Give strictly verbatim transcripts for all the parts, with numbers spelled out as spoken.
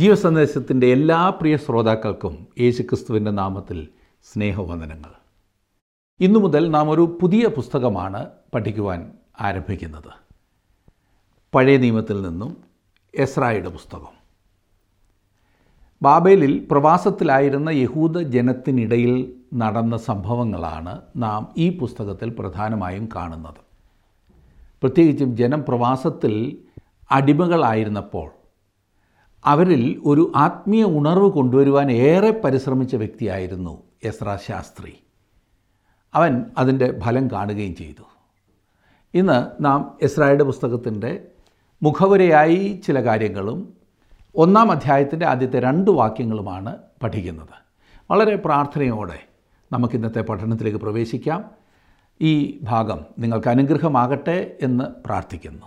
ജീവസന്ദേശത്തിൻ്റെ എല്ലാ പ്രിയ ശ്രോതാക്കൾക്കും യേശുക്രിസ്തുവിൻ്റെ നാമത്തിൽ സ്നേഹവന്ദനങ്ങൾ. ഇന്നു മുതൽ നാം ഒരു പുതിയ പുസ്തകമാണ് പഠിക്കുവാൻ ആരംഭിക്കുന്നത്. പഴയ നിയമത്തിൽ നിന്നും എസ്രായുടെ പുസ്തകം. ബാബേലിൽ പ്രവാസത്തിലായിരുന്ന യഹൂദ ജനത്തിനിടയിൽ നടന്ന സംഭവങ്ങളാണ് നാം ഈ പുസ്തകത്തിൽ പ്രധാനമായും കാണുന്നത്. പ്രത്യേകിച്ചും ജനം പ്രവാസത്തിൽ അടിമകളായിരുന്നപ്പോൾ അവരിൽ ഒരു ആത്മീയ ഉണർവ് കൊണ്ടുവരുവാൻ ഏറെ പരിശ്രമിച്ച വ്യക്തിയായിരുന്നു എസ്രാ ശാസ്ത്രി. അവൻ അതിൻ്റെ ഫലം കാണുകയും ചെയ്തു. ഇന്ന് നാം എസ്രായുടെ പുസ്തകത്തിൻ്റെ മുഖവുരയായി ചില കാര്യങ്ങളും ഒന്നാം അധ്യായത്തിൻ്റെ ആദ്യത്തെ രണ്ട് വാക്യങ്ങളുമാണ് പഠിക്കുന്നത്. വളരെ പ്രാർത്ഥനയോടെ നമുക്കിന്നത്തെ പഠനത്തിലേക്ക് പ്രവേശിക്കാം. ഈ ഭാഗം നിങ്ങൾക്ക് അനുഗ്രഹമാകട്ടെ എന്ന് പ്രാർത്ഥിക്കുന്നു.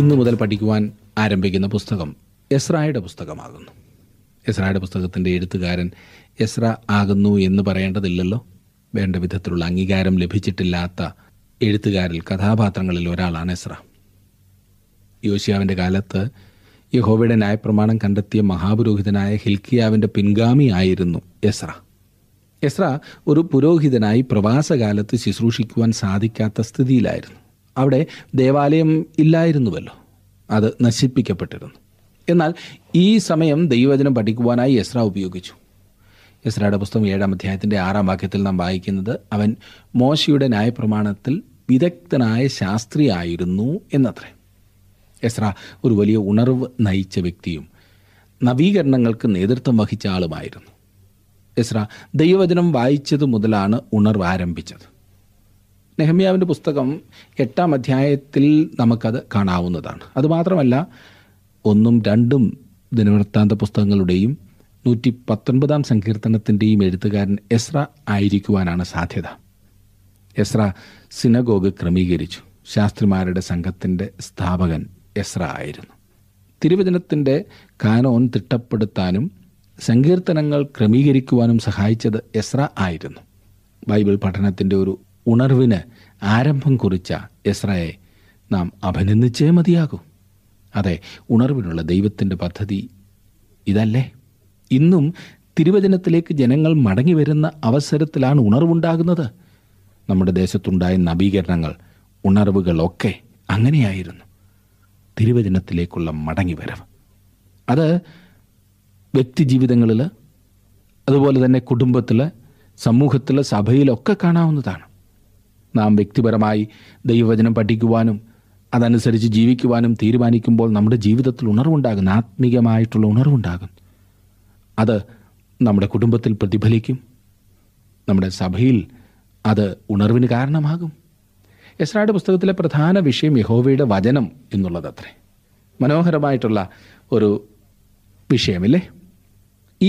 ഇന്നു മുതൽ പഠിക്കുവാൻ ആരംഭിക്കുന്ന പുസ്തകം എസ്രായുടെ പുസ്തകമാകുന്നു. എസ്രായുടെ പുസ്തകത്തിൻ്റെ എഴുത്തുകാരൻ എസ്രാ ആകുന്നു എന്ന് പറയേണ്ടതില്ലല്ലോ. വേണ്ട വിധത്തിലുള്ള അംഗീകാരം ലഭിച്ചിട്ടില്ലാത്ത എഴുത്തുകാരിൽ കഥാപാത്രങ്ങളിൽ ഒരാളാണ് എസ്രാ. യോശിയാവിൻ്റെ കാലത്ത് യഹോവയുടെ ന്യായപ്രമാണം കണ്ടെത്തിയ മഹാപുരോഹിതനായ ഹിൽക്കിയാവിൻ്റെ പിൻഗാമിയായിരുന്നു എസ്രാ. എസ്രാ ഒരു പുരോഹിതനായി പ്രവാസകാലത്ത് ശുശ്രൂഷിക്കുവാൻ സാധിക്കാത്ത സ്ഥിതിയിലായിരുന്നു. അവിടെ ദേവാലയം ഇല്ലായിരുന്നുവല്ലോ, അത് നശിപ്പിക്കപ്പെട്ടിരുന്നു. എന്നാൽ ഈ സമയം ദൈവവചനം പഠിക്കുവാനായി എസ്രാ ഉപയോഗിച്ചു. എസ്രായുടെ പുസ്തകം ഏഴാം അധ്യായത്തിൻ്റെ ആറാം വാക്യത്തിൽ നാം വായിക്കുന്നത് അവൻ മോശയുടെ ന്യായപ്രമാണത്തിൽ വിദഗ്ധനായ ശാസ്ത്രിയായിരുന്നു എന്നത്രേ. എസ്രാ ഒരു വലിയ ഉണർവ് നയിച്ച വ്യക്തിയും നവീകരണങ്ങൾക്ക് നേതൃത്വം വഹിച്ച ആളുമായിരുന്നു. എസ്രാ ദൈവവചനം വായിച്ചത് മുതലാണ് ഉണർവ് ആരംഭിച്ചത്. നെഹമ്യാവിൻ്റെ പുസ്തകം എട്ടാം അധ്യായത്തിൽ നമുക്കത് കാണാവുന്നതാണ്. അതുമാത്രമല്ല, ഒന്നും രണ്ടും ദിനവൃത്താന്ത പുസ്തകങ്ങളുടെയും നൂറ്റി പത്തൊൻപതാം സങ്കീർത്തനത്തിൻ്റെയും എഴുത്തുകാരൻ എസ്രാ ആയിരിക്കുവാനാണ് സാധ്യത. എസ്രാ സിനഗോഗ് ക്രമീകരിച്ചു. ശാസ്ത്രിമാരുടെ സംഘത്തിൻ്റെ സ്ഥാപകൻ എസ്രാ ആയിരുന്നു. തിരുവചനത്തിൻ്റെ കാനോൻ തിട്ടപ്പെടുത്താനും സങ്കീർത്തനങ്ങൾ ക്രമീകരിക്കുവാനും സഹായിച്ചത് എസ്രാ ആയിരുന്നു. ബൈബിൾ പഠനത്തിൻ്റെ ഒരു ഉണർവിന് ആരംഭം കുറിച്ച എസ്രായെ നാം അഭിനന്ദിച്ചേ മതിയാകൂ. അതെ, ഉണർവിനുള്ള ദൈവത്തിൻ്റെ പദ്ധതി ഇതല്ലേ? ഇന്നും തിരുവചനത്തിലേക്ക് ജനങ്ങൾ മടങ്ങി വരുന്ന അവസരത്തിലാണ് ഉണർവുണ്ടാകുന്നത്. നമ്മുടെ ദേശത്തുണ്ടായ നവീകരണങ്ങൾ, ഉണർവുകളൊക്കെ അങ്ങനെയായിരുന്നു. തിരുവചനത്തിലേക്കുള്ള മടങ്ങി വരവ് അത് വ്യക്തിജീവിതങ്ങളിൽ, അതുപോലെ തന്നെ കുടുംബത്തിൽ, സമൂഹത്തിൽ, സഭയിലൊക്കെ കാണാവുന്നതാണ്. നാം വ്യക്തിപരമായി ദൈവവചനം പഠിക്കുവാനും അതനുസരിച്ച് ജീവിക്കുവാനും തീരുമാനിക്കുമ്പോൾ നമ്മുടെ ജീവിതത്തിൽ ഉണർവുണ്ടാകുന്ന ആത്മീകമായിട്ടുള്ള ഉണർവുണ്ടാകും. അത് നമ്മുടെ കുടുംബത്തിൽ പ്രതിഫലിക്കും. നമ്മുടെ സഭയിൽ അത് ഉണർവിന് കാരണമാകും. എസ്രായുടെ പുസ്തകത്തിലെ പ്രധാന വിഷയം യഹോവയുടെ വചനം എന്നുള്ളതത്രേ. മനോഹരമായിട്ടുള്ള ഒരു വിഷയമില്ലേ?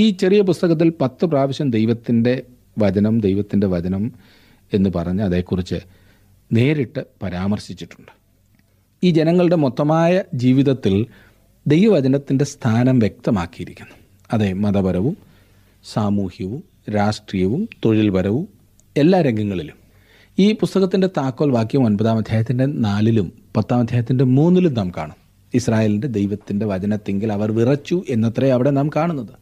ഈ ചെറിയ പുസ്തകത്തിൽ പത്ത് പ്രാവശ്യം ദൈവത്തിൻ്റെ വചനം, ദൈവത്തിൻ്റെ വചനം എന്ന് പറഞ്ഞ് അതേക്കുറിച്ച് നേരിട്ട് പരാമർശിച്ചിട്ടുണ്ട്. ഈ ജനങ്ങളുടെ മൊത്തമായ ജീവിതത്തിൽ ദൈവവചനത്തിൻ്റെ സ്ഥാനം വ്യക്തമാക്കിയിരിക്കുന്നു. അതെ, മതപരവും സാമൂഹ്യവും രാഷ്ട്രീയവും തൊഴിൽപരവും എല്ലാ രംഗങ്ങളിലും. ഈ പുസ്തകത്തിൻ്റെ താക്കോൽ വാക്യം ഒൻപതാം അധ്യായത്തിൻ്റെ നാലിലും പത്താം അധ്യായത്തിൻ്റെ മൂന്നിലും നാം കാണും. ഇസ്രായേലിൻ്റെ ദൈവത്തിൻ്റെ വചനത്തെങ്കിൽ അവർ വിറച്ചു എന്നത്രേ അവിടെ നാം കാണുന്നത്.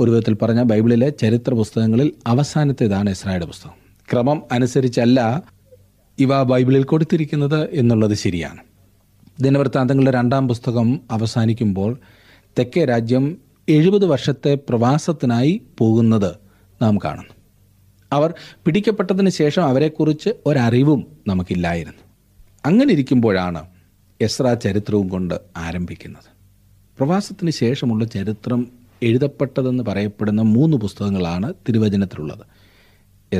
ഒരു വിധത്തിൽ പറഞ്ഞാൽ ബൈബിളിലെ ചരിത്ര പുസ്തകങ്ങളിൽ അവസാനത്തേതാണ് ഇസ്രായേലിൻ്റെ പുസ്തകം. ക്രമം അനുസരിച്ചല്ല ഇവ ബൈബിളിൽ കൊടുത്തിരിക്കുന്നത് എന്നുള്ളത് ശരിയാണ്. ദിനവൃത്താന്തങ്ങളുടെ രണ്ടാം പുസ്തകം അവസാനിക്കുമ്പോൾ തെക്കേ രാജ്യം എഴുപത് വർഷത്തെ പ്രവാസത്തിനായി പോകുന്നത് നാം കാണുന്നു. അവർ പിടിക്കപ്പെട്ടതിന് ശേഷം അവരെക്കുറിച്ച് ഒരറിവും നമുക്കില്ലായിരുന്നു. അങ്ങനെ ഇരിക്കുമ്പോഴാണ് എസ്രാ ചരിത്രവും കൊണ്ട് ആരംഭിക്കുന്നത്. പ്രവാസത്തിന് ശേഷമുള്ള ചരിത്രം എഴുതപ്പെട്ടതെന്ന് പറയപ്പെടുന്ന മൂന്ന് പുസ്തകങ്ങളാണ് തിരുവചനത്തിലുള്ളത്: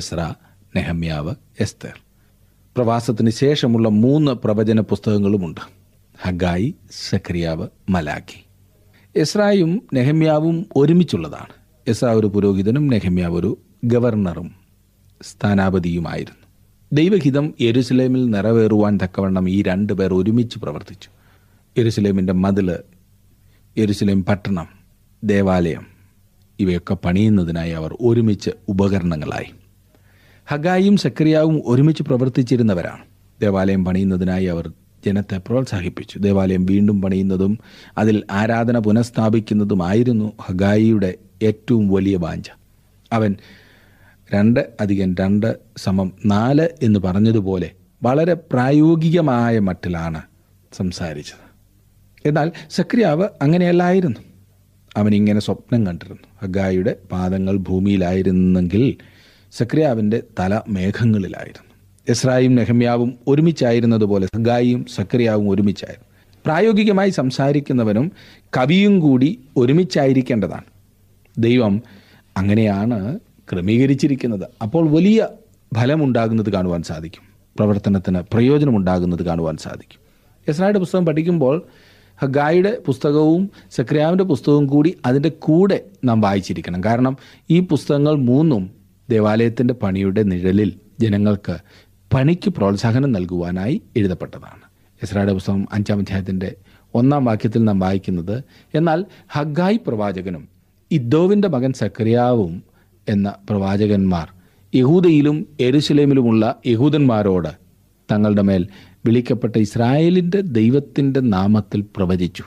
എസ്രാ, നെഹമ്യാവ്, എസ്തേർ. പ്രവാസത്തിന് ശേഷമുള്ള മൂന്ന് പ്രവചന പുസ്തകങ്ങളുമുണ്ട്: ഹഗ്ഗായി, സെഖറിയാവ്, മലാഖി. എസ്രായും നെഹമ്യാവും ഒരുമിച്ചുള്ളതാണ്. എസ്രാ ഒരു പുരോഹിതനും നെഹമ്യാവ് ഒരു ഗവർണറും സ്ഥാനാപതിയുമായിരുന്നു. ദൈവഹിതം യെരുസലേമിൽ നിറവേറുവാൻ തക്കവണ്ണം ഈ രണ്ടു പേർ ഒരുമിച്ച് പ്രവർത്തിച്ചു. യെരുസലേമിൻ്റെ മതിൽ, യെരുസലേം പട്ടണം, ദേവാലയം ഇവയൊക്കെ പണിയുന്നതിനായി അവർ ഒരുമിച്ച് ഉപകരണങ്ങളായി. ഹഗായിയും സക്കറിയാവും ഒരുമിച്ച് പ്രവർത്തിച്ചിരുന്നവരാണ്. ദേവാലയം പണിയുന്നതിനായി അവർ ജനത്തെ പ്രോത്സാഹിപ്പിച്ചു. ദേവാലയം വീണ്ടും പണിയുന്നതും അതിൽ ആരാധന പുനഃസ്ഥാപിക്കുന്നതുമായിരുന്നു ഹഗായിയുടെ ഏറ്റവും വലിയ വാഞ്ച. അവൻ രണ്ട് അധികം രണ്ട് സമം നാല് എന്ന് പറഞ്ഞതുപോലെ വളരെ പ്രായോഗികമായ മട്ടിലാണ് സംസാരിച്ചത്. എന്നാൽ സക്രിയാവ് അങ്ങനെയല്ലായിരുന്നു. അവനിങ്ങനെ സ്വപ്നം കണ്ടിരുന്നു. ഹഗായിയുടെ പാദങ്ങൾ ഭൂമിയിലായിരുന്നെങ്കിൽ സക്രിയാവിൻ്റെ തല മേഘങ്ങളിലായിരുന്നു. എസ്രായും നെഹമ്യാവും ഒരുമിച്ചായിരുന്നതുപോലെ ഹഗായിയും സക്രിയാവും ഒരുമിച്ചായിരുന്നു. പ്രായോഗികമായി സംസാരിക്കുന്നവനും കവിയും കൂടി ഒരുമിച്ചായിരിക്കേണ്ടതാണ്. ദൈവം അങ്ങനെയാണ് ക്രമീകരിച്ചിരിക്കുന്നത്. അപ്പോൾ വലിയ ഫലമുണ്ടാകുന്നത് കാണുവാൻ സാധിക്കും. പ്രവർത്തനത്തിന് പ്രയോജനമുണ്ടാകുന്നത് കാണുവാൻ സാധിക്കും. എസ്രായുടെ പുസ്തകം പഠിക്കുമ്പോൾ ഹഗായിയുടെ പുസ്തകവും സക്രിയാവിൻ്റെ പുസ്തകവും കൂടി അതിൻ്റെ കൂടെ നാം വായിച്ചിരിക്കണം. കാരണം ഈ പുസ്തകങ്ങൾ മൂന്നും ദേവാലയത്തിൻ്റെ പണിയുടെ നിഴലിൽ ജനങ്ങൾക്ക് പണിക്ക് പ്രോത്സാഹനം നൽകുവാനായി എഴുതപ്പെട്ടതാണ്. എസ്രായുടെ പുസ്തകം അഞ്ചാം അധ്യായത്തിൻ്റെ ഒന്നാം വാക്യത്തിൽ നാം വായിക്കുന്നത്, എന്നാൽ ഹഗായി പ്രവാചകനും ഇദ്ദോവിൻ്റെ മകൻ സക്രിയാവും എന്ന പ്രവാചകന്മാർ യഹൂദയിലും യെരുശലേമിലുമുള്ള യഹൂദന്മാരോട് തങ്ങളുടെ മേൽ വിളിക്കപ്പെട്ട ഇസ്രായേലിൻ്റെ ദൈവത്തിൻ്റെ നാമത്തിൽ പ്രവചിച്ചു.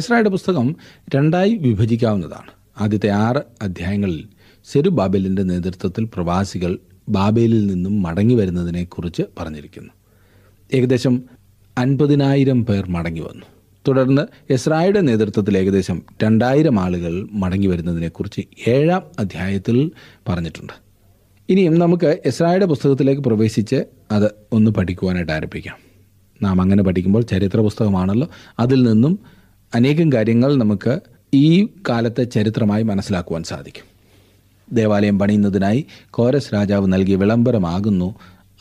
എസ്രായുടെ പുസ്തകം രണ്ടായി വിഭജിക്കാവുന്നതാണ്. ആദ്യത്തെ ആറ് അധ്യായങ്ങളിൽ സെരുബാബേലിൻ്റെ നേതൃത്വത്തിൽ പ്രവാസികൾ ബാബേലിൽ നിന്നും മടങ്ങി വരുന്നതിനെക്കുറിച്ച് പറഞ്ഞിരിക്കുന്നു. ഏകദേശം അൻപതിനായിരം പേർ മടങ്ങി വന്നു. തുടർന്ന് എസ്രായുടെ നേതൃത്വത്തിൽ ഏകദേശം രണ്ടായിരം ആളുകൾ മടങ്ങി വരുന്നതിനെക്കുറിച്ച് ഏഴാം അധ്യായത്തിൽ പറഞ്ഞിട്ടുണ്ട്. ഇനിയും നമുക്ക് എസ്രായുടെ പുസ്തകത്തിലേക്ക് പ്രവേശിച്ച് അത് ഒന്ന് പഠിക്കുവാനായിട്ട് ആരംഭിക്കാം. നാം അങ്ങനെ പഠിക്കുമ്പോൾ ചരിത്ര പുസ്തകമാണല്ലോ, അതിൽ നിന്നും അനേകം കാര്യങ്ങൾ നമുക്ക് ഈ കാലത്തെ ചരിത്രമായി മനസ്സിലാക്കുവാൻ സാധിക്കും. ദേവാലയം പണിയുന്നതിനായി കോരസ് രാജാവ് നൽകിയ വിളംബരമാകുന്നു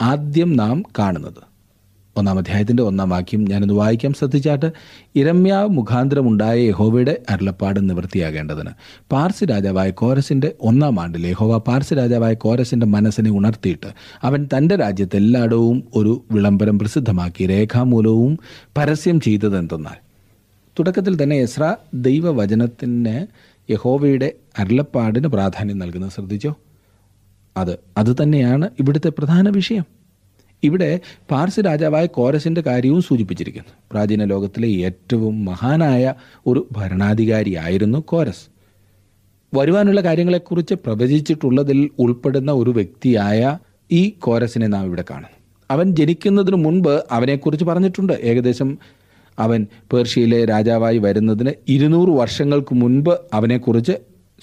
ആദ്യം നാം കാണുന്നത്. ഒന്നാം അധ്യായത്തിൻ്റെ ഒന്നാം വാക്യം ഞാനൊന്ന് വായിക്കാം, ശ്രദ്ധിച്ചാട്ട്. യിരെമ്യാവ് മുഖാന്തരമുണ്ടായ യഹോവയുടെ അരുളപ്പാട് നിവൃത്തിയാകേണ്ടതിന് പാർസി രാജാവായ കോരസിൻ്റെ ഒന്നാം ആണ്ടിൽ യഹോവ പാർസി രാജാവായ കോരസിൻ്റെ മനസ്സിനെ ഉണർത്തിയിട്ട് അവൻ തൻ്റെ രാജ്യത്തെല്ലായിടവും ഒരു വിളംബരം പ്രസിദ്ധമാക്കി രേഖാമൂലവും പരസ്യം ചെയ്തതെന്തെന്നാൽ. തുടക്കത്തിൽ തന്നെ എസ്രാ ദൈവവചനത്തിന് യഹോവയുടെ അരുളപ്പാടിന് പ്രാധാന്യം നൽകുന്നത് ശ്രദ്ധിച്ചോ? അത് അത് തന്നെയാണ് ഇവിടുത്തെ പ്രധാന വിഷയം. ഇവിടെ പാർസി രാജാവായ കോരസിൻ്റെ കാര്യവും സൂചിപ്പിച്ചിരിക്കുന്നു. പ്രാചീന ലോകത്തിലെ ഏറ്റവും മഹാനായ ഒരു ഭരണാധികാരിയായിരുന്നു കോരസ്. വരുവാനുള്ള കാര്യങ്ങളെക്കുറിച്ച് പ്രവചിച്ചിട്ടുള്ളതിൽ ഉൾപ്പെടുന്ന ഒരു വ്യക്തിയായ ഈ കോരസിനെ നാം ഇവിടെ കാണുന്നു. അവൻ ജനിക്കുന്നതിന് മുൻപ് അവനെക്കുറിച്ച് പറഞ്ഞിട്ടുണ്ട്. ഏകദേശം അവൻ പേർഷ്യയിലെ രാജാവായി വരുന്നതിന് ഇരുന്നൂറ് വർഷങ്ങൾക്ക് മുൻപ് അവനെക്കുറിച്ച്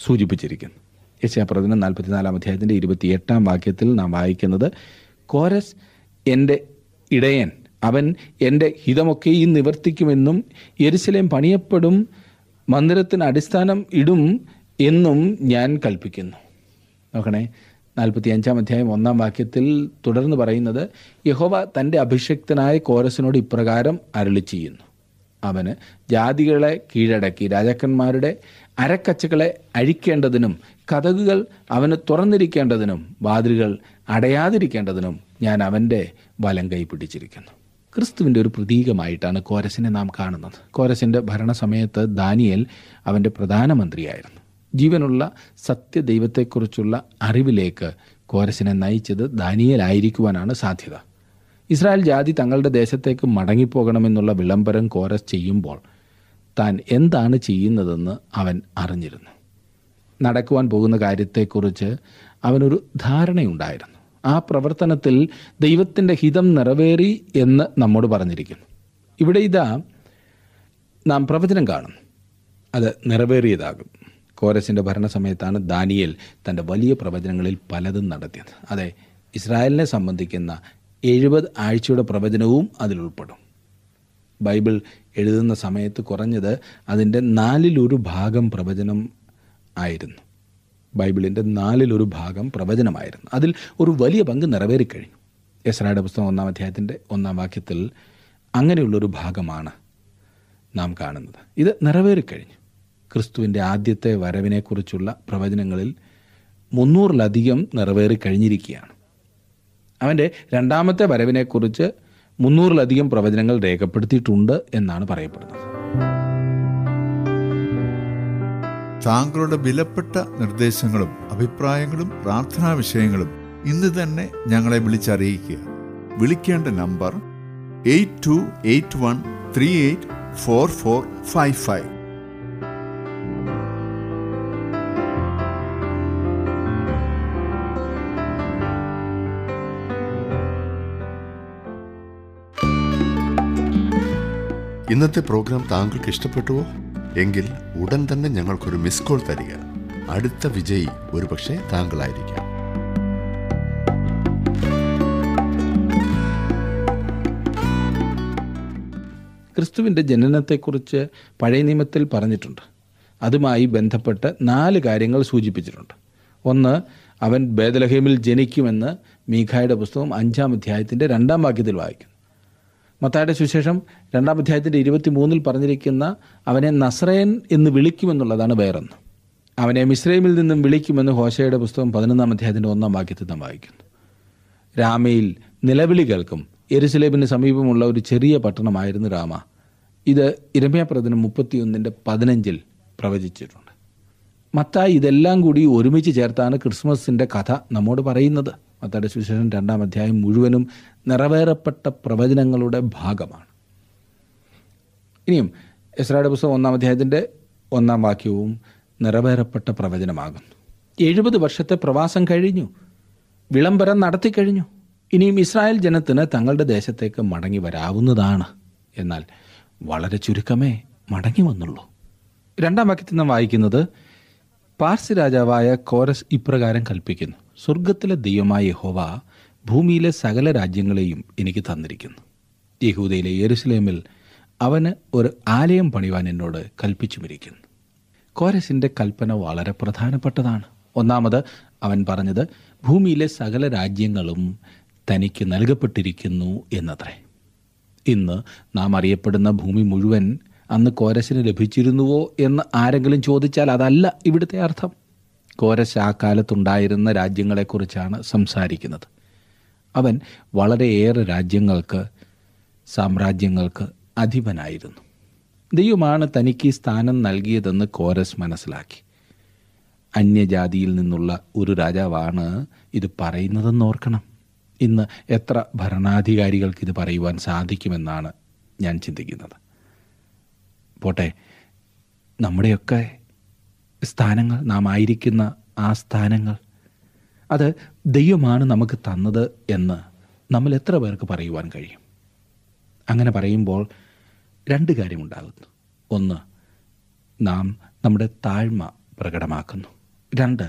സൂചിപ്പിച്ചിരിക്കുന്നു. യെശയ്യാപ്രവചനം നാൽപ്പത്തിനാലാം അധ്യായത്തിൻ്റെ ഇരുപത്തി എട്ടാം വാക്യത്തിൽ നാം വായിക്കുന്നത്, കോരസ് എൻ്റെ ഇടയൻ, അവൻ എൻ്റെ ഹിതമൊക്കെയും നിവർത്തിക്കുമെന്നും യെരുശലേം പണിയപ്പെടും, മന്ദിരത്തിന് അടിസ്ഥാനം ഇടും എന്നും ഞാൻ കൽപ്പിക്കുന്നു. നോക്കണേ, നാൽപ്പത്തി അഞ്ചാം അധ്യായം ഒന്നാം വാക്യത്തിൽ തുടർന്ന് പറയുന്നത്, യഹോവ തൻ്റെ അഭിഷിക്തനായ കോരസിനോട് ഇപ്രകാരം അരുളി ചെയ്യുന്നു, അവന് ജാതികളെ കീഴടക്കി രാജാക്കന്മാരുടെ അരക്കച്ചകളെ അഴിക്കേണ്ടതിനും കതകുകൾ അവന് തുറന്നിരിക്കേണ്ടതിനും വാതിലുകൾ അടയാതിരിക്കേണ്ടതിനും ഞാൻ അവൻ്റെ വലം കൈ പിടിച്ചിരിക്കുന്നു. ക്രിസ്തുവിൻ്റെ ഒരു പ്രതീകമായിട്ടാണ് കോരസിനെ നാം കാണുന്നത്. കോരസിൻ്റെ ഭരണസമയത്ത് ദാനിയേൽ അവൻ്റെ പ്രധാനമന്ത്രിയായിരുന്നു. ജീവനുള്ള സത്യദൈവത്തെക്കുറിച്ചുള്ള അറിവിലേക്ക് കോരസിനെ നയിച്ചത് ദാനിയേലായിരിക്കുവാനാണ് സാധ്യത. ഇസ്രായേൽ ജാതി തങ്ങളുടെ ദേശത്തേക്ക് മടങ്ങിപ്പോകണമെന്നുള്ള വിളംബരം കോരസ് ചെയ്യുമ്പോൾ താൻ എന്താണ് ചെയ്യുന്നതെന്ന് അവൻ അറിഞ്ഞിരുന്നു. നടക്കുവാൻ പോകുന്ന കാര്യത്തെക്കുറിച്ച് അവനൊരു ധാരണയുണ്ടായിരുന്നു. ആ പ്രവർത്തനത്തിൽ ദൈവത്തിൻ്റെ ഹിതം നിറവേറി എന്ന് നമ്മോട് പറഞ്ഞിരിക്കുന്നു. ഇവിടെ ഇതാ നാം പ്രവചനം കാണുന്നു, അത് നിറവേറിയതാകും. കോരസിൻ്റെ ഭരണസമയത്താണ് ദാനിയേൽ തൻ്റെ വലിയ പ്രവചനങ്ങളിൽ പലതും നടത്തിയത്. അതെ, ഇസ്രായേലിനെ സംബന്ധിക്കുന്ന എഴുപത് ആഴ്ചയുടെ പ്രവചനവും അതിലുൾപ്പെടും. ബൈബിൾ എഴുതുന്ന സമയത്ത് കുറഞ്ഞത് അതിൻ്റെ നാലിലൊരു ഭാഗം പ്രവചനം ആയിരുന്നു. ബൈബിളിൻ്റെ നാലിലൊരു ഭാഗം പ്രവചനമായിരുന്നു. അതിൽ ഒരു വലിയ പങ്ക് നിറവേറിക്കഴിഞ്ഞു. എസ്രായുടെ പുസ്തകം ഒന്നാം അധ്യായത്തിൻ്റെ ഒന്നാം വാക്യത്തിൽ അങ്ങനെയുള്ളൊരു ഭാഗമാണ് നാം കാണുന്നത്. ഇത് നിറവേറിക്കഴിഞ്ഞു. ക്രിസ്തുവിൻ്റെ ആദ്യത്തെ വരവിനെക്കുറിച്ചുള്ള പ്രവചനങ്ങളിൽ മുന്നൂറിലധികം നിറവേറിക്കഴിഞ്ഞിരിക്കുകയാണ്. അവൻ്റെ രണ്ടാമത്തെ വരവിനെക്കുറിച്ച് മുന്നൂറിലധികം പ്രവചനങ്ങൾ രേഖപ്പെടുത്തിയിട്ടുണ്ട് എന്നാണ് പറയപ്പെടുന്നത്. താങ്കളുടെ വിലപ്പെട്ട നിർദ്ദേശങ്ങളും അഭിപ്രായങ്ങളും പ്രാർത്ഥനാ വിഷയങ്ങളും ഇന്ന് തന്നെ ഞങ്ങളെ വിളിച്ചറിയിക്കുക. വിളിക്കേണ്ട number eight two eight one three eight four four five five. ഇന്നത്തെ പ്രോഗ്രാം താങ്കൾക്ക് ഇഷ്ടപ്പെട്ടുവോ? എങ്കിൽ ഉടൻ തന്നെ ഞങ്ങൾക്കൊരു മിസ് കോൾ തരിക. അടുത്ത വിജയി ഒരുപക്ഷെ താങ്കളായിരിക്കാം. ക്രിസ്തുവിൻ്റെ ജനനത്തെക്കുറിച്ച് പഴയ നിയമത്തിൽ പറഞ്ഞിട്ടുണ്ട്. അതുമായി ബന്ധപ്പെട്ട് നാല് കാര്യങ്ങൾ സൂചിപ്പിച്ചിട്ടുണ്ട്. ഒന്ന്, അവൻ ബേത്ലഹേമിൽ ജനിക്കുമെന്ന് മീഖായുടെ പുസ്തകം അഞ്ചാം അധ്യായത്തിൻ്റെ രണ്ടാം വാക്യത്തിൽ വായിക്കുന്നു. മത്തായിയുടെ സുവിശേഷം രണ്ടാം അധ്യായത്തിൻ്റെ ഇരുപത്തി മൂന്നിൽ പറഞ്ഞിരിക്കുന്ന അവനെ നസ്രയൻ എന്ന് വിളിക്കുമെന്നുള്ളതാണ് വേറൊന്ന്. അവനെ മിസ്രൈമിൽ നിന്നും വിളിക്കുമെന്ന് ഹോശയുടെ പുസ്തകം പതിനൊന്നാം അധ്യായത്തിൻ്റെ ഒന്നാം വാക്യത്തിൽ നാം വായിക്കുന്നു. രാമയിൽ നിലവിളി കേൾക്കും. യെരുശലേമിന് സമീപമുള്ള ഒരു ചെറിയ പട്ടണമായിരുന്നു രാമ. ഇത് ഇരമ്യാപ്രവചനം മുപ്പത്തി ഒന്നിൻ്റെ പതിനഞ്ചിൽ പ്രവചിച്ചിട്ടുണ്ട്. മത്തായി ഇതെല്ലാം കൂടി ഒരുമിച്ച് ചേർത്താണ് ക്രിസ്മസിൻ്റെ കഥ നമ്മോട് പറയുന്നത്. മത്തായിയുടെ സുവിശേഷം രണ്ടാം അധ്യായം മുഴുവനും നിറവേറപ്പെട്ട പ്രവചനങ്ങളുടെ ഭാഗമാണ്. ഇനിയും എസ്രായുടെ പുസ്തകം ഒന്നാം അധ്യായത്തിൻ്റെ ഒന്നാം വാക്യവും നിറവേറപ്പെട്ട പ്രവചനമാകുന്നു. എഴുപത് വർഷത്തെ പ്രവാസം കഴിഞ്ഞു, വിളംബരം നടത്തിക്കഴിഞ്ഞു. ഇനിയും ഇസ്രായേൽ ജനത്തിന് തങ്ങളുടെ ദേശത്തേക്ക് മടങ്ങി വരാവുന്നതാണ്. എന്നാൽ വളരെ ചുരുക്കമേ മടങ്ങി വന്നുള്ളൂ. രണ്ടാം വാക്യത്തിൽ നാം വായിക്കുന്നത്, പാർസി രാജാവായ കോരസ് ഇപ്രകാരം കൽപ്പിക്കുന്നു: സ്വർഗത്തിലെ ദൈവമായ യഹോവ ഭൂമിയിലെ സകല രാജ്യങ്ങളെയും എനിക്ക് തന്നിരിക്കുന്നു. യഹൂദയിലെ യെരുശലേമിൽ അവന് ഒരു ആലയം പണിവാൻ എന്നോട് കൽപ്പിച്ചുമിരിക്കുന്നു. കോരസിൻ്റെ കൽപ്പന വളരെ പ്രധാനപ്പെട്ടതാണ്. ഒന്നാമത് അവൻ പറഞ്ഞത് ഭൂമിയിലെ സകല രാജ്യങ്ങളും തനിക്ക് നൽകപ്പെട്ടിരിക്കുന്നു എന്നത്രേ. ഇന്ന് നാം അറിയപ്പെടുന്ന ഭൂമി മുഴുവൻ അന്ന് കോരസിന് ലഭിച്ചിരുന്നുവോ എന്ന് ആരെങ്കിലും ചോദിച്ചാൽ അതല്ല ഇവിടുത്തെ അർത്ഥം. കോരസ് ആ കാലത്തുണ്ടായിരുന്ന രാജ്യങ്ങളെക്കുറിച്ചാണ് സംസാരിക്കുന്നത്. അവൻ വളരെയേറെ രാജ്യങ്ങൾക്ക്, സാമ്രാജ്യങ്ങൾക്ക് അധിപനായിരുന്നു. ദൈവമാണ് തനിക്ക് സ്ഥാനം നൽകിയതെന്ന് കോരസ് മനസ്സിലാക്കി. അന്യജാതിയിൽ നിന്നുള്ള ഒരു രാജാവാണ് ഇത് പറയുന്നതെന്ന് ഓർക്കണം. ഇന്ന് എത്ര ഭരണാധികാരികൾക്ക് ഇത് പറയുവാൻ സാധിക്കുമെന്നാണ് ഞാൻ ചിന്തിക്കുന്നത്. പോട്ടെ, നമ്മുടെയൊക്കെ സ്ഥാനങ്ങൾ, നാം ആയിരിക്കുന്ന ആ സ്ഥാനങ്ങൾ, അത് ദൈവമാണ് നമുക്ക് തന്നത് എന്ന് നമ്മൾ എത്ര പേർക്ക് പറയുവാൻ കഴിയും? അങ്ങനെ പറയുമ്പോൾ രണ്ട് കാര്യമുണ്ടാകുന്നു. ഒന്ന്, നാം നമ്മുടെ താഴ്മ പ്രകടമാക്കുന്നു. രണ്ട്,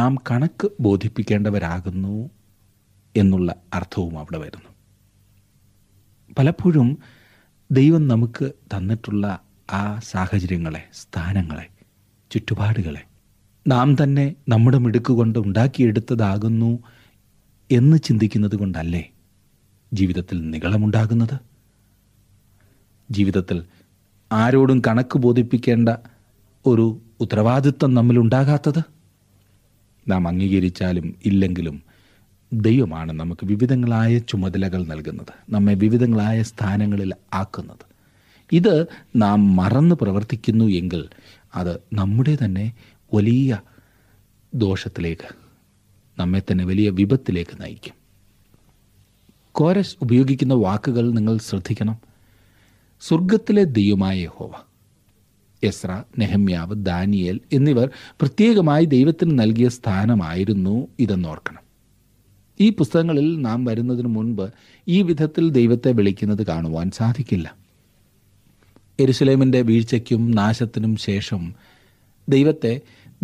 നാം കണക്ക് ബോധിപ്പിക്കേണ്ടവരാകുന്നു എന്നുള്ള അർത്ഥവും അവിടെ വരുന്നു. പലപ്പോഴും ദൈവം നമുക്ക് തന്നിട്ടുള്ള ആ സാഹചര്യങ്ങളെ, സ്ഥാനങ്ങളെ, ചുറ്റുപാടുകളെ നാം തന്നെ നമ്മുടെ മിടുക്കുകൊണ്ട് ഉണ്ടാക്കിയെടുത്തതാകുന്നു എന്ന് ചിന്തിക്കുന്നത് കൊണ്ടല്ലേ ജീവിതത്തിൽ നിഗളമുണ്ടാകുന്നത്? ജീവിതത്തിൽ ആരോടും കണക്ക് ബോധിപ്പിക്കേണ്ട ഒരു ഉത്തരവാദിത്വം നമ്മളുണ്ടാകാത്തത്. നാം അംഗീകരിച്ചാലും ഇല്ലെങ്കിലും ദൈവമാണ് നമുക്ക് വിവിധങ്ങളായ ചുമതലകൾ നൽകുന്നത്, നമ്മെ വിവിധങ്ങളായ സ്ഥാനങ്ങളിൽ ആക്കുന്നത്. ഇത് നാം മറന്ന് പ്രവർത്തിക്കുന്നു എങ്കിൽ അത് നമ്മുടെ തന്നെ വലിയ ദോഷത്തിലേക്ക്, നമ്മെ തന്നെ വലിയ വിപത്തിലേക്ക് നയിക്കും. കോരസ് ഉപയോഗിക്കുന്ന വാക്കുകൾ നിങ്ങൾ ശ്രദ്ധിക്കണം. സ്വർഗത്തിലെ ദൈവമായ യഹോവ. എസ്രാ, നെഹമ്യാവ്, ദാനിയേൽ എന്നിവർ പ്രത്യേകമായി ദൈവത്തിന് നൽകിയ സ്ഥാനമായിരുന്നു ഇതെന്നോർക്കണം. ഈ പുസ്തകങ്ങളിൽ നാം വരുന്നതിന് മുൻപ് ഈ വിധത്തിൽ ദൈവത്തെ വിളിക്കുന്നത് കാണുവാൻ സാധിക്കില്ല. യെരുശലേമിൻ്റെ വീഴ്ചയ്ക്കും നാശത്തിനും ശേഷം ദൈവത്തെ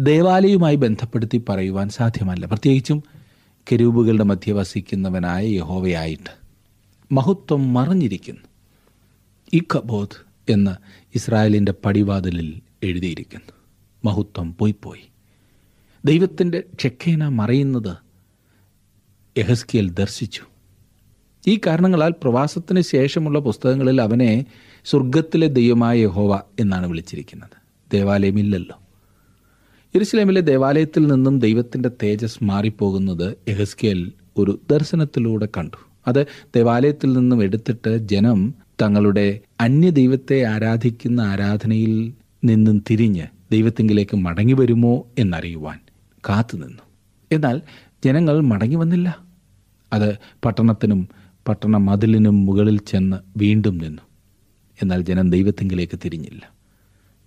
ദേവാലയവുമായി ബന്ധപ്പെടുത്തി പറയുവാൻ സാധ്യമല്ല, പ്രത്യേകിച്ചും കെരൂബുകളുടെ മധ്യ വസിക്കുന്നവനായ യഹോവയായിട്ട്. മഹത്വം മറഞ്ഞിരിക്കുന്നു, ഇക്കബോധ് എന്ന് ഇസ്രായേലിൻ്റെ പടിവാതിലിൽ എഴുതിയിരിക്കുന്നു. മഹത്വം പോയിപ്പോയി. ദൈവത്തിൻ്റെ ക്ഷഖേന മറയുന്നത് യെഹസ്കേൽ ദർശിച്ചു. ഈ കാരണങ്ങളാൽ പ്രവാസത്തിന് ശേഷമുള്ള പുസ്തകങ്ങളിൽ അവനെ സ്വർഗത്തിലെ ദൈവമായ യഹോവ എന്നാണ് വിളിച്ചിരിക്കുന്നത്. ദേവാലയമില്ലല്ലോ. യെരുശലേമിലെ ദേവാലയത്തിൽ നിന്നും ദൈവത്തിൻ്റെ തേജസ് മാറിപ്പോകുന്നത് യെഹസ്കേൽ ഒരു ദർശനത്തിലൂടെ കണ്ടു. അത് ദേവാലയത്തിൽ നിന്നും എടുത്തിട്ട് ജനം തങ്ങളുടെ അന്യ ദൈവത്തെ ആരാധിക്കുന്ന ആരാധനയിൽ നിന്നും തിരിഞ്ഞ് ദൈവത്തിങ്കിലേക്ക് മടങ്ങി വരുമോ എന്നറിയുവാൻ കാത്തുനിന്നു. എന്നാൽ ജനങ്ങൾ മടങ്ങി വന്നില്ല. അത് പട്ടണത്തിനും പട്ടണ മതിലിനും മുകളിൽ ചെന്ന് വീണ്ടും നിന്നു. എന്നാൽ ജനം ദൈവത്തിങ്കിലേക്ക് തിരിഞ്ഞില്ല.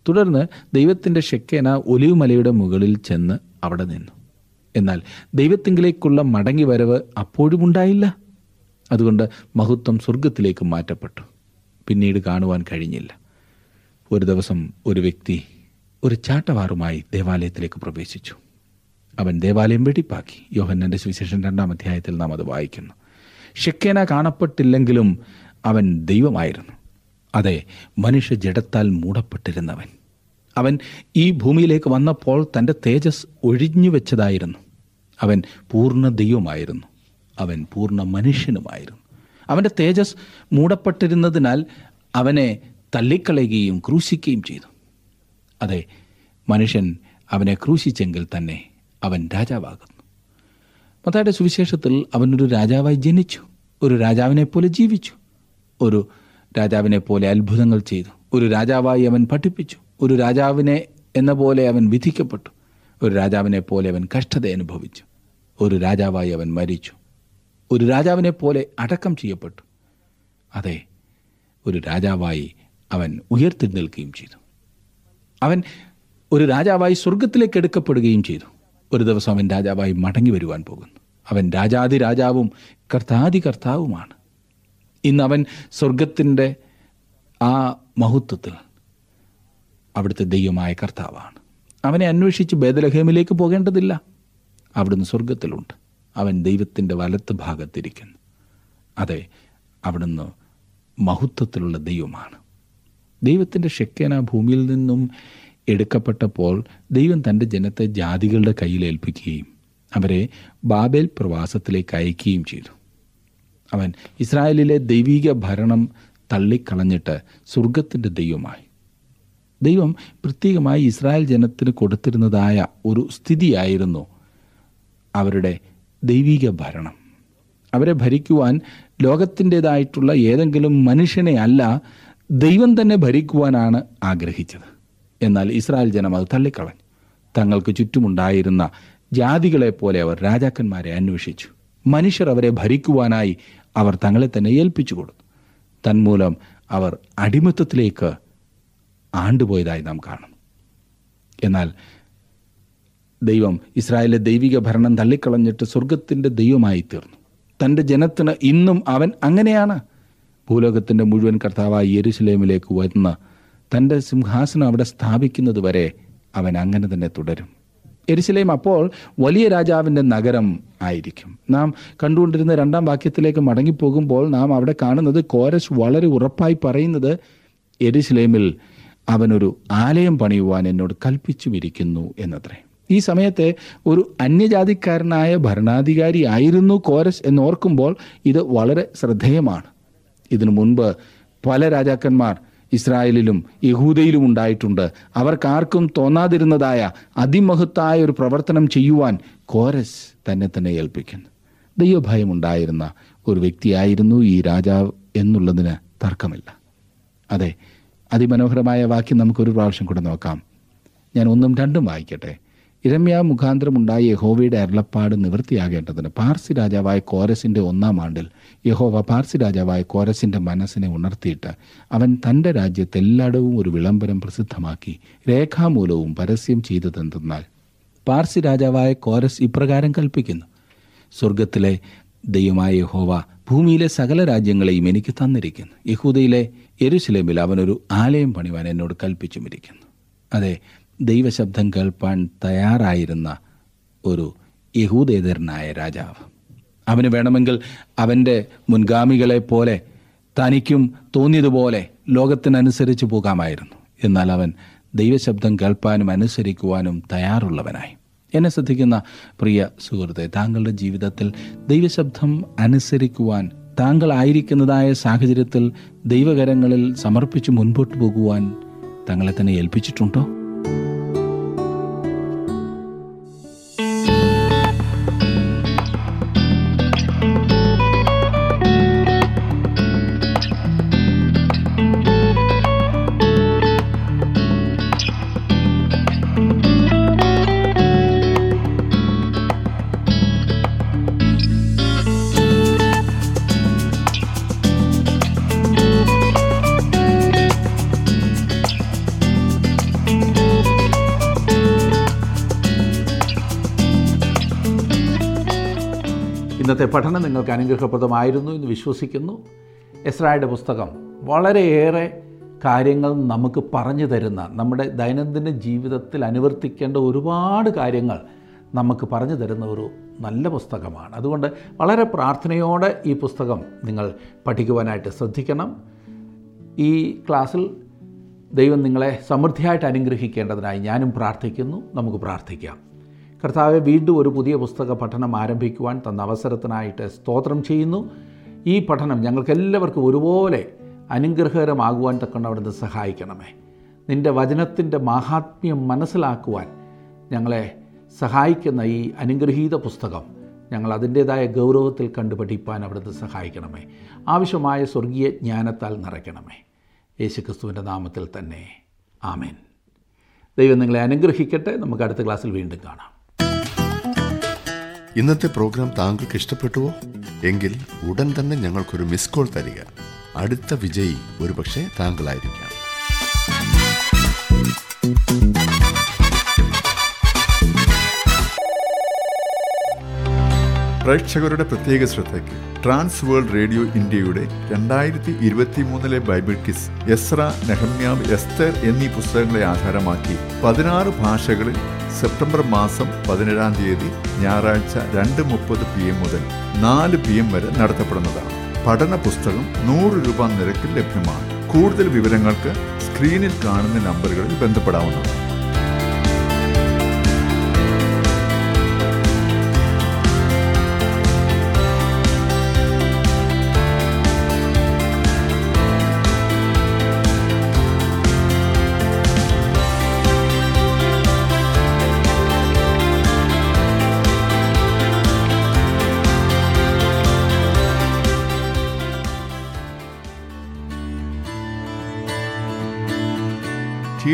തുടർന്ന് ദൈവത്തിൻ്റെ ശെക്കേന ഒലിവുമലയുടെ മുകളിൽ ചെന്ന് അവിടെ നിന്നു. എന്നാൽ ദൈവത്തിങ്കിലേക്കുള്ള മടങ്ങി വരവ് അപ്പോഴും ഉണ്ടായില്ല. അതുകൊണ്ട് മഹത്വം സ്വർഗത്തിലേക്ക് മാറ്റപ്പെട്ടു, പിന്നീട് കാണുവാൻ കഴിഞ്ഞില്ല. ഒരു ദിവസം ഒരു വ്യക്തി ഒരു ചാട്ടവാറുമായി ദേവാലയത്തിലേക്ക് പ്രവേശിച്ചു. അവൻ ദേവാലയം വെടിപ്പാക്കി. യോഹന്നാന്റെ സുവിശേഷം രണ്ടാം അധ്യായത്തിൽ നാം അത് വായിക്കുന്നു. ശെക്കേന കാണപ്പെട്ടില്ലെങ്കിലും അവൻ ദൈവമായിരുന്നു. അതെ, മനുഷ്യ ജഡത്താൽ മൂടപ്പെട്ടിരുന്നവൻ. അവൻ ഈ ഭൂമിയിലേക്ക് വന്നപ്പോൾ തൻ്റെ തേജസ് ഒഴിഞ്ഞു വെച്ചതായിരുന്നു. അവൻ പൂർണ്ണ ദൈവമായിരുന്നു, അവൻ പൂർണ്ണ മനുഷ്യനുമായിരുന്നു. അവൻ്റെ തേജസ് മൂടപ്പെട്ടിരുന്നതിനാൽ അവനെ തള്ളിക്കളയുകയും ക്രൂശിക്കുകയും ചെയ്തു. അതെ, മനുഷ്യൻ അവനെ ക്രൂശിച്ചെങ്കിൽ തന്നെ അവൻ രാജാവാകുന്നു. മത്തായിയുടെ സുവിശേഷത്തിൽ അവനൊരു രാജാവായി ജനിച്ചു, ഒരു രാജാവിനെപ്പോലെ ജീവിച്ചു, ഒരു രാജാവിനെപ്പോലെ അത്ഭുതങ്ങൾ ചെയ്തു, ഒരു രാജാവായി അവൻ പഠിപ്പിച്ചു, ഒരു രാജാവിനെ എന്ന പോലെ അവൻ വിധിക്കപ്പെട്ടു, ഒരു രാജാവിനെ പോലെ അവൻ കഷ്ടത അനുഭവിച്ചു, ഒരു രാജാവായി അവൻ മരിച്ചു, ഒരു രാജാവിനെ പോലെ അടക്കം ചെയ്യപ്പെട്ടു. അതെ, ഒരു രാജാവായി അവൻ ഉയർത്തെഴുന്നേൽക്കുകയും ചെയ്തു. അവൻ ഒരു രാജാവായി സ്വർഗത്തിലേക്ക് എടുക്കപ്പെടുകയും ചെയ്തു. ഒരു ദിവസം അവൻ രാജാവായി മടങ്ങി വരുവാൻ പോകുന്നു. അവൻ രാജാതി രാജാവും കർത്താതി കർത്താവുമാണ്. ഇന്ന് അവൻ സ്വർഗത്തിൻ്റെ ആ മഹത്വത്തിൽ അവിടുത്തെ ദൈവമായ കർത്താവാണ്. അവനെ അന്വേഷിച്ച് ബേത്ലഹേമിലേക്ക് പോകേണ്ടതില്ല. അവിടുന്ന് സ്വർഗത്തിലുണ്ട്. അവൻ ദൈവത്തിൻ്റെ വലത്ത് ഭാഗത്തിരിക്കുന്നു. അതെ, അവിടുന്ന് മഹത്വത്തിലുള്ള ദൈവമാണ്. ദൈവത്തിൻ്റെ ശെക്കേന ഭൂമിയിൽ നിന്നും എടുക്കപ്പെട്ടപ്പോൾ ദൈവം തൻ്റെ ജനത്തെ ജാതികളുടെ കയ്യിലേൽപ്പിക്കുകയും അവരെ ബാബേൽ പ്രവാസത്തിലേക്ക് അയക്കുകയും ചെയ്തു. അവൻ ഇസ്രായേലിലെ ദൈവിക ഭരണം തള്ളിക്കളഞ്ഞിട്ട് സ്വർഗത്തിൻ്റെ ദൈവമായി. ദൈവം പ്രത്യേകമായി ഇസ്രായേൽ ജനത്തിന് കൊടുത്തിരുന്നതായ ഒരു സ്ഥിതിയായിരുന്നു അവരുടെ ദൈവിക ഭരണം. അവരെ ഭരിക്കുവാൻ ലോകത്തിൻ്റേതായിട്ടുള്ള ഏതെങ്കിലും മനുഷ്യനെ അല്ല, ദൈവം തന്നെ ഭരിക്കുവാനാണ് ആഗ്രഹിച്ചത്. എന്നാൽ ഇസ്രായേൽ ജനം അത് തള്ളിക്കളഞ്ഞു. തങ്ങൾക്ക് ചുറ്റുമുണ്ടായിരുന്ന ജാതികളെപ്പോലെ അവർ രാജാക്കന്മാരെ അന്വേഷിച്ചു. മനുഷ്യർ അവരെ ഭരിക്കുവാനായി അവർ തങ്ങളെ തന്നെ ഏൽപ്പിച്ചു കൊടുത്തു. തന്മൂലം അവർ അടിമത്തത്തിലേക്ക് ആണ്ടുപോയതായി നാം കാണുന്നു. എന്നാൽ ദൈവം ഇസ്രായേലിലെ ദൈവിക ഭരണം തള്ളിക്കളഞ്ഞിട്ട് സ്വർഗത്തിൻ്റെ ദൈവമായി തീർന്നു. തൻ്റെ ജനത്തിന് ഇന്നും അവൻ അങ്ങനെയാണ്. ഭൂലോകത്തിൻ്റെ മുഴുവൻ കർത്താവായി യെരുശലേമിലേക്ക് വന്ന് തൻ്റെ സിംഹാസനം അവിടെ സ്ഥാപിക്കുന്നത് വരെ അവൻ അങ്ങനെ തന്നെ തുടരും. യെരുശലേം അപ്പോൾ വലിയ രാജാവിൻ്റെ നഗരം ആയിരിക്കും. നാം കണ്ടുകൊണ്ടിരുന്ന രണ്ടാം വാക്യത്തിലേക്ക് മടങ്ങിപ്പോകുമ്പോൾ നാം അവിടെ കാണുന്നത് കോരസ് വളരെ ഉറപ്പായി പറയുന്നത്, യെരുശലേമിൽ അവനൊരു ആലയം പണിയുവാൻ എന്നോട് കൽപ്പിച്ചുമിരിക്കുന്നു എന്നത്രേ. ഈ സമയത്തെ ഒരു അന്യജാതിക്കാരനായ ഭരണാധികാരി ആയിരുന്നു കോരസ് എന്നോർക്കുമ്പോൾ ഇത് വളരെ ശ്രദ്ധേയമാണ്. ഇതിനു മുൻപ് പല രാജാക്കന്മാർ ഇസ്രായേലിലും യഹൂദയിലും ഉണ്ടായിട്ടുണ്ട്. അവർക്കാർക്കും തോന്നാതിരുന്നതായ അതിമഹത്തായ ഒരു പ്രവർത്തനം ചെയ്യുവാൻ കോരസ് തന്നെ തന്നെ ഏൽപ്പിക്കുന്നു. ദൈവഭയമുണ്ടായിരുന്ന ഒരു വ്യക്തിയായിരുന്നു ഈ രാജാവ് എന്നുള്ളതിന് തർക്കമില്ല. അതെ, അതിമനോഹരമായ വാക്യം നമുക്കൊരു പ്രാവശ്യം കൂടെ നോക്കാം. ഞാൻ ഒന്നും രണ്ടും വായിക്കട്ടെ. ഇരമ്യാ മുഖാന്തരമുണ്ടായ യഹോവയുടെ അരുളപ്പാട് നിവൃത്തിയാകേണ്ടതിന് പാർസി രാജാവായ കോരസിൻ്റെ ഒന്നാം ആണ്ടിൽ യഹോവ പാർസി രാജാവായ കോരസിൻ്റെ മനസ്സിനെ ഉണർത്തിയിട്ട് അവൻ തൻ്റെ രാജ്യത്തെല്ലായിടവും ഒരു വിളംബരം പ്രസിദ്ധമാക്കി രേഖാമൂലവും പരസ്യം ചെയ്തതെന്തെന്നാൽ പാർസി രാജാവായ കോരസ് ഇപ്രകാരം കൽപ്പിക്കുന്നു: സ്വർഗത്തിലെ ദൈവമായ യഹോവ ഭൂമിയിലെ സകല രാജ്യങ്ങളെയും എനിക്ക് തന്നിരിക്കുന്നു. യഹൂദയിലെ യെരുശലേമിൽ അവനൊരു ആലയം പണിവാൻ എന്നോട് കൽപ്പിച്ചുമിരിക്കുന്നു. അതെ, ദൈവശബ്ദം കേൾപ്പാൻ തയ്യാറായിരുന്ന ഒരു യഹൂദേതരനായ രാജാവ്. അവന് വേണമെങ്കിൽ അവൻ്റെ മുൻഗാമികളെപ്പോലെ തനിക്കും തോന്നിയതുപോലെ ലോകത്തിനനുസരിച്ച് പോകാമായിരുന്നു. എന്നാൽ അവൻ ദൈവശബ്ദം കേൾപ്പാനും അനുസരിക്കുവാനും തയ്യാറുള്ളവനായി. എന്നെ ശ്രദ്ധിക്കുന്ന പ്രിയ സുഹൃത്തെ, താങ്കളുടെ ജീവിതത്തിൽ ദൈവശബ്ദം അനുസരിക്കുവാൻ താങ്കളായിരിക്കുന്നതായ സാഹചര്യത്തിൽ ദൈവകരങ്ങളിൽ സമർപ്പിച്ച് മുൻപോട്ട് പോകുവാൻ തങ്ങളെ തന്നെ ഏൽപ്പിച്ചിട്ടുണ്ടോ? ഇന്നത്തെ പഠനം നിങ്ങൾക്ക് അനുഗ്രഹപ്രദമായിരുന്നു എന്ന് വിശ്വസിക്കുന്നു. എസ്രായുടെ പുസ്തകം വളരെയേറെ കാര്യങ്ങൾ നമുക്ക് പറഞ്ഞു തരുന്ന, നമ്മുടെ ദൈനംദിന ജീവിതത്തിൽ അനുവർത്തിക്കേണ്ട ഒരുപാട് കാര്യങ്ങൾ നമുക്ക് പറഞ്ഞു തരുന്ന ഒരു നല്ല പുസ്തകമാണ്. അതുകൊണ്ട് വളരെ പ്രാർത്ഥനയോടെ ഈ പുസ്തകം നിങ്ങൾ പഠിക്കുവാനായിട്ട് ശ്രദ്ധിക്കണം. ഈ ക്ലാസ്സിൽ ദൈവം നിങ്ങളെ സമൃദ്ധിയായിട്ട് അനുഗ്രഹിക്കേണ്ടതിനായി ഞാനും പ്രാർത്ഥിക്കുന്നു. നമുക്ക് പ്രാർത്ഥിക്കാം. കർത്താവെ, വീണ്ടും ഒരു പുതിയ പുസ്തക പഠനം ആരംഭിക്കുവാൻ തന്ന അവസരത്തിനായിട്ട് സ്തോത്രം ചെയ്യുന്നു. ഈ പഠനം ഞങ്ങൾക്കെല്ലാവർക്കും ഒരുപോലെ അനുഗ്രഹകരമാകുവാൻ തക്കവണ്ണം അവിടുന്ന് സഹായിക്കണമേ. നിൻ്റെ വചനത്തിൻ്റെ മാഹാത്മ്യം മനസ്സിലാക്കുവാൻ ഞങ്ങളെ സഹായിക്കുന്ന ഈ അനുഗ്രഹീത പുസ്തകം ഞങ്ങൾ അതിൻ്റേതായ ഗൗരവത്തിൽ കണ്ടു പഠിപ്പാൻ അവിടുന്ന് സഹായിക്കണമേ. ആവശ്യമായ സ്വർഗീയ ജ്ഞാനത്താൽ നിറയ്ക്കണമേ. യേശുക്രിസ്തുവിൻ്റെ നാമത്തിൽ തന്നെ, ആമേൻ. ദൈവം നിങ്ങളെ അനുഗ്രഹിക്കട്ടെ. നമുക്ക് അടുത്ത ക്ലാസ്സിൽ വീണ്ടും കാണാം. ഇന്നത്തെ പ്രോഗ്രാം താങ്കൾക്ക് ഇഷ്ടപ്പെട്ടുവോ? എങ്കിൽ ഉടൻ തന്നെ ഞങ്ങൾക്കൊരു മിസ് കോൾ തരിക. അടുത്ത വിജയി ഒരുപക്ഷെ താങ്കളായിരിക്കാം. പ്രേക്ഷകരുടെ പ്രത്യേക ശ്രദ്ധയ്ക്ക് ട്രാൻസ് വേൾഡ് റേഡിയോ ഇന്ത്യയുടെ രണ്ടായിരത്തി ഇരുപത്തി മൂന്നിലെ ബൈബിൾ കിസ്, എസ്രാ, നെഹമ്യാവ്, എസ്തർ എന്നീ പുസ്തകങ്ങളെ ആധാരമാക്കി പതിനാറ് ഭാഷകളിൽ സെപ്റ്റംബർ മാസം പതിനേഴാം തീയതി ഞായറാഴ്ച രണ്ട് മുപ്പത് പി എം മുതൽ നാല് പി എം വരെ നടത്തപ്പെടുന്നതാണ്. പഠന പുസ്തകം നൂറ് രൂപ നിരക്കിൽ ലഭ്യമാണ്. കൂടുതൽ വിവരങ്ങൾക്ക് സ്ക്രീനിൽ കാണുന്ന നമ്പറുകളിൽ ബന്ധപ്പെടാവുന്നതാണ്. ടി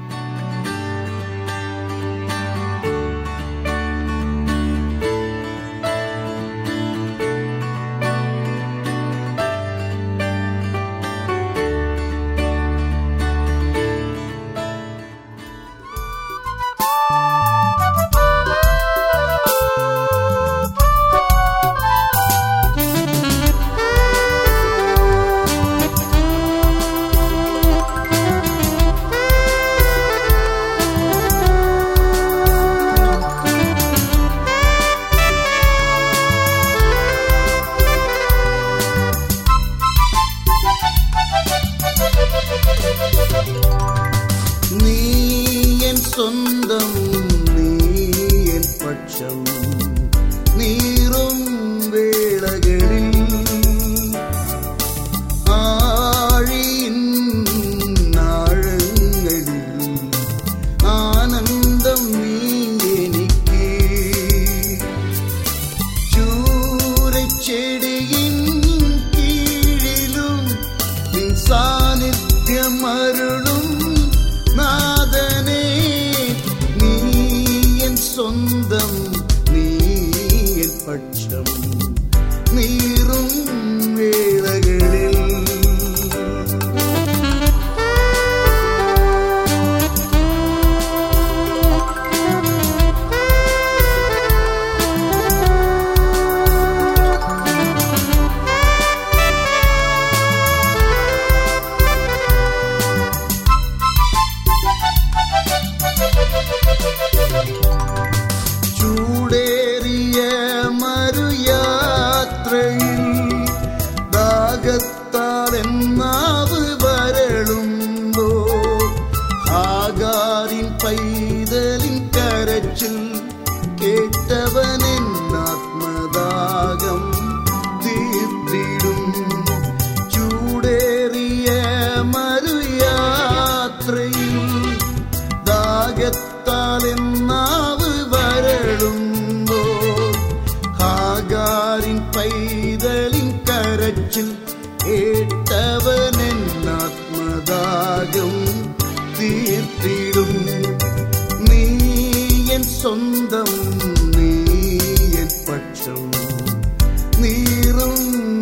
നീറും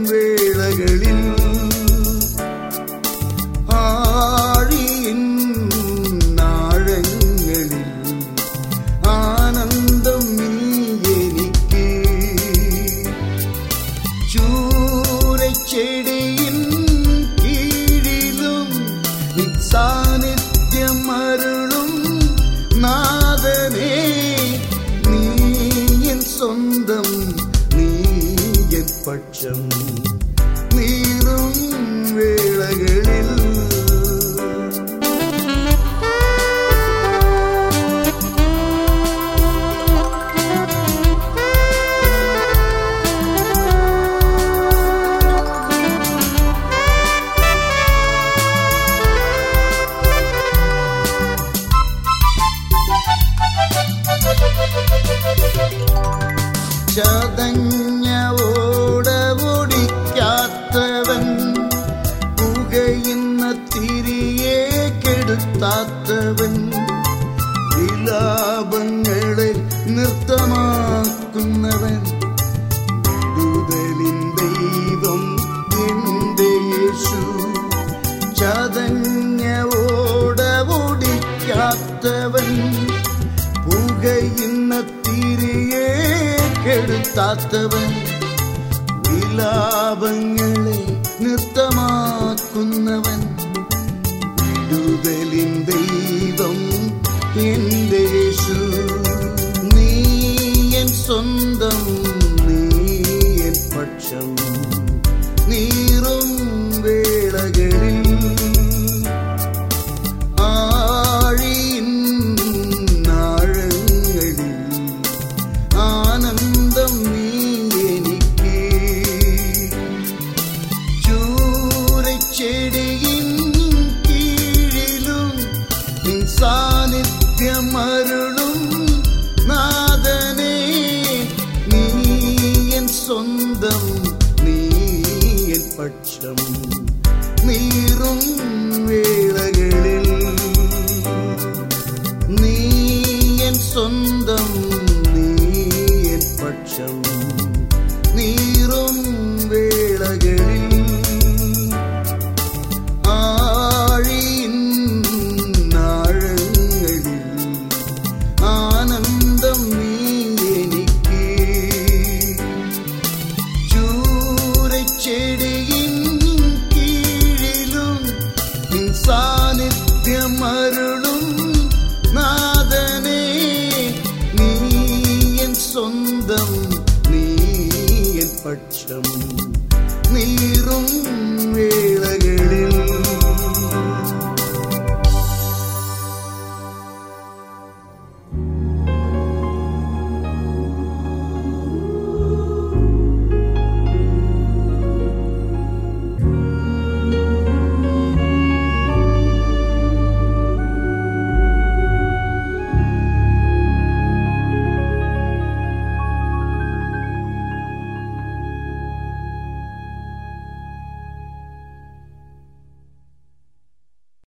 വേളകളിൽ ആ സാന്നിധ്യമരുളും നാദനേ, നീയൻ സ്വന്തം, നീയൻ പക്ഷം, നീറും വേളകളിൽ ചതഞ്ഞോടോടിക്കാത്തവൻ, പുകയുന്ന തിരിയെ കെടുത്താത്തവൻ, വിലാപങ്ങളെ നൃത്തമാക്കുന്നവൻ, വിടുതലിൻ ദൈവം എൻ്റെ യേശു. ചതഞ്ഞോടോടിക്കാത്തവൻ, പുകയുന്ന തിരിയെ കെടുത്താത്തവൻ, വിലാപങ്ങളെ നൃത്തമാക്കുന്നവൻ, വിടുതലിൻ ദൈവം എൻ്റെ യേശു. നീയൻ സ്വന്തം, നീയൻ പക്ഷം, നീറും വേളകളിൽ സാന്നിധ്യമരുളും നാദനേ, നീയൻ സ്വന്തം, നീയൻ പക്ഷം, നീറും വേളകളിൽ. നീയൻ സ്വന്തം, നീയൻ പക്ഷം, നീറും വേളകളിൽ. സാന്നിധ്യമരുളും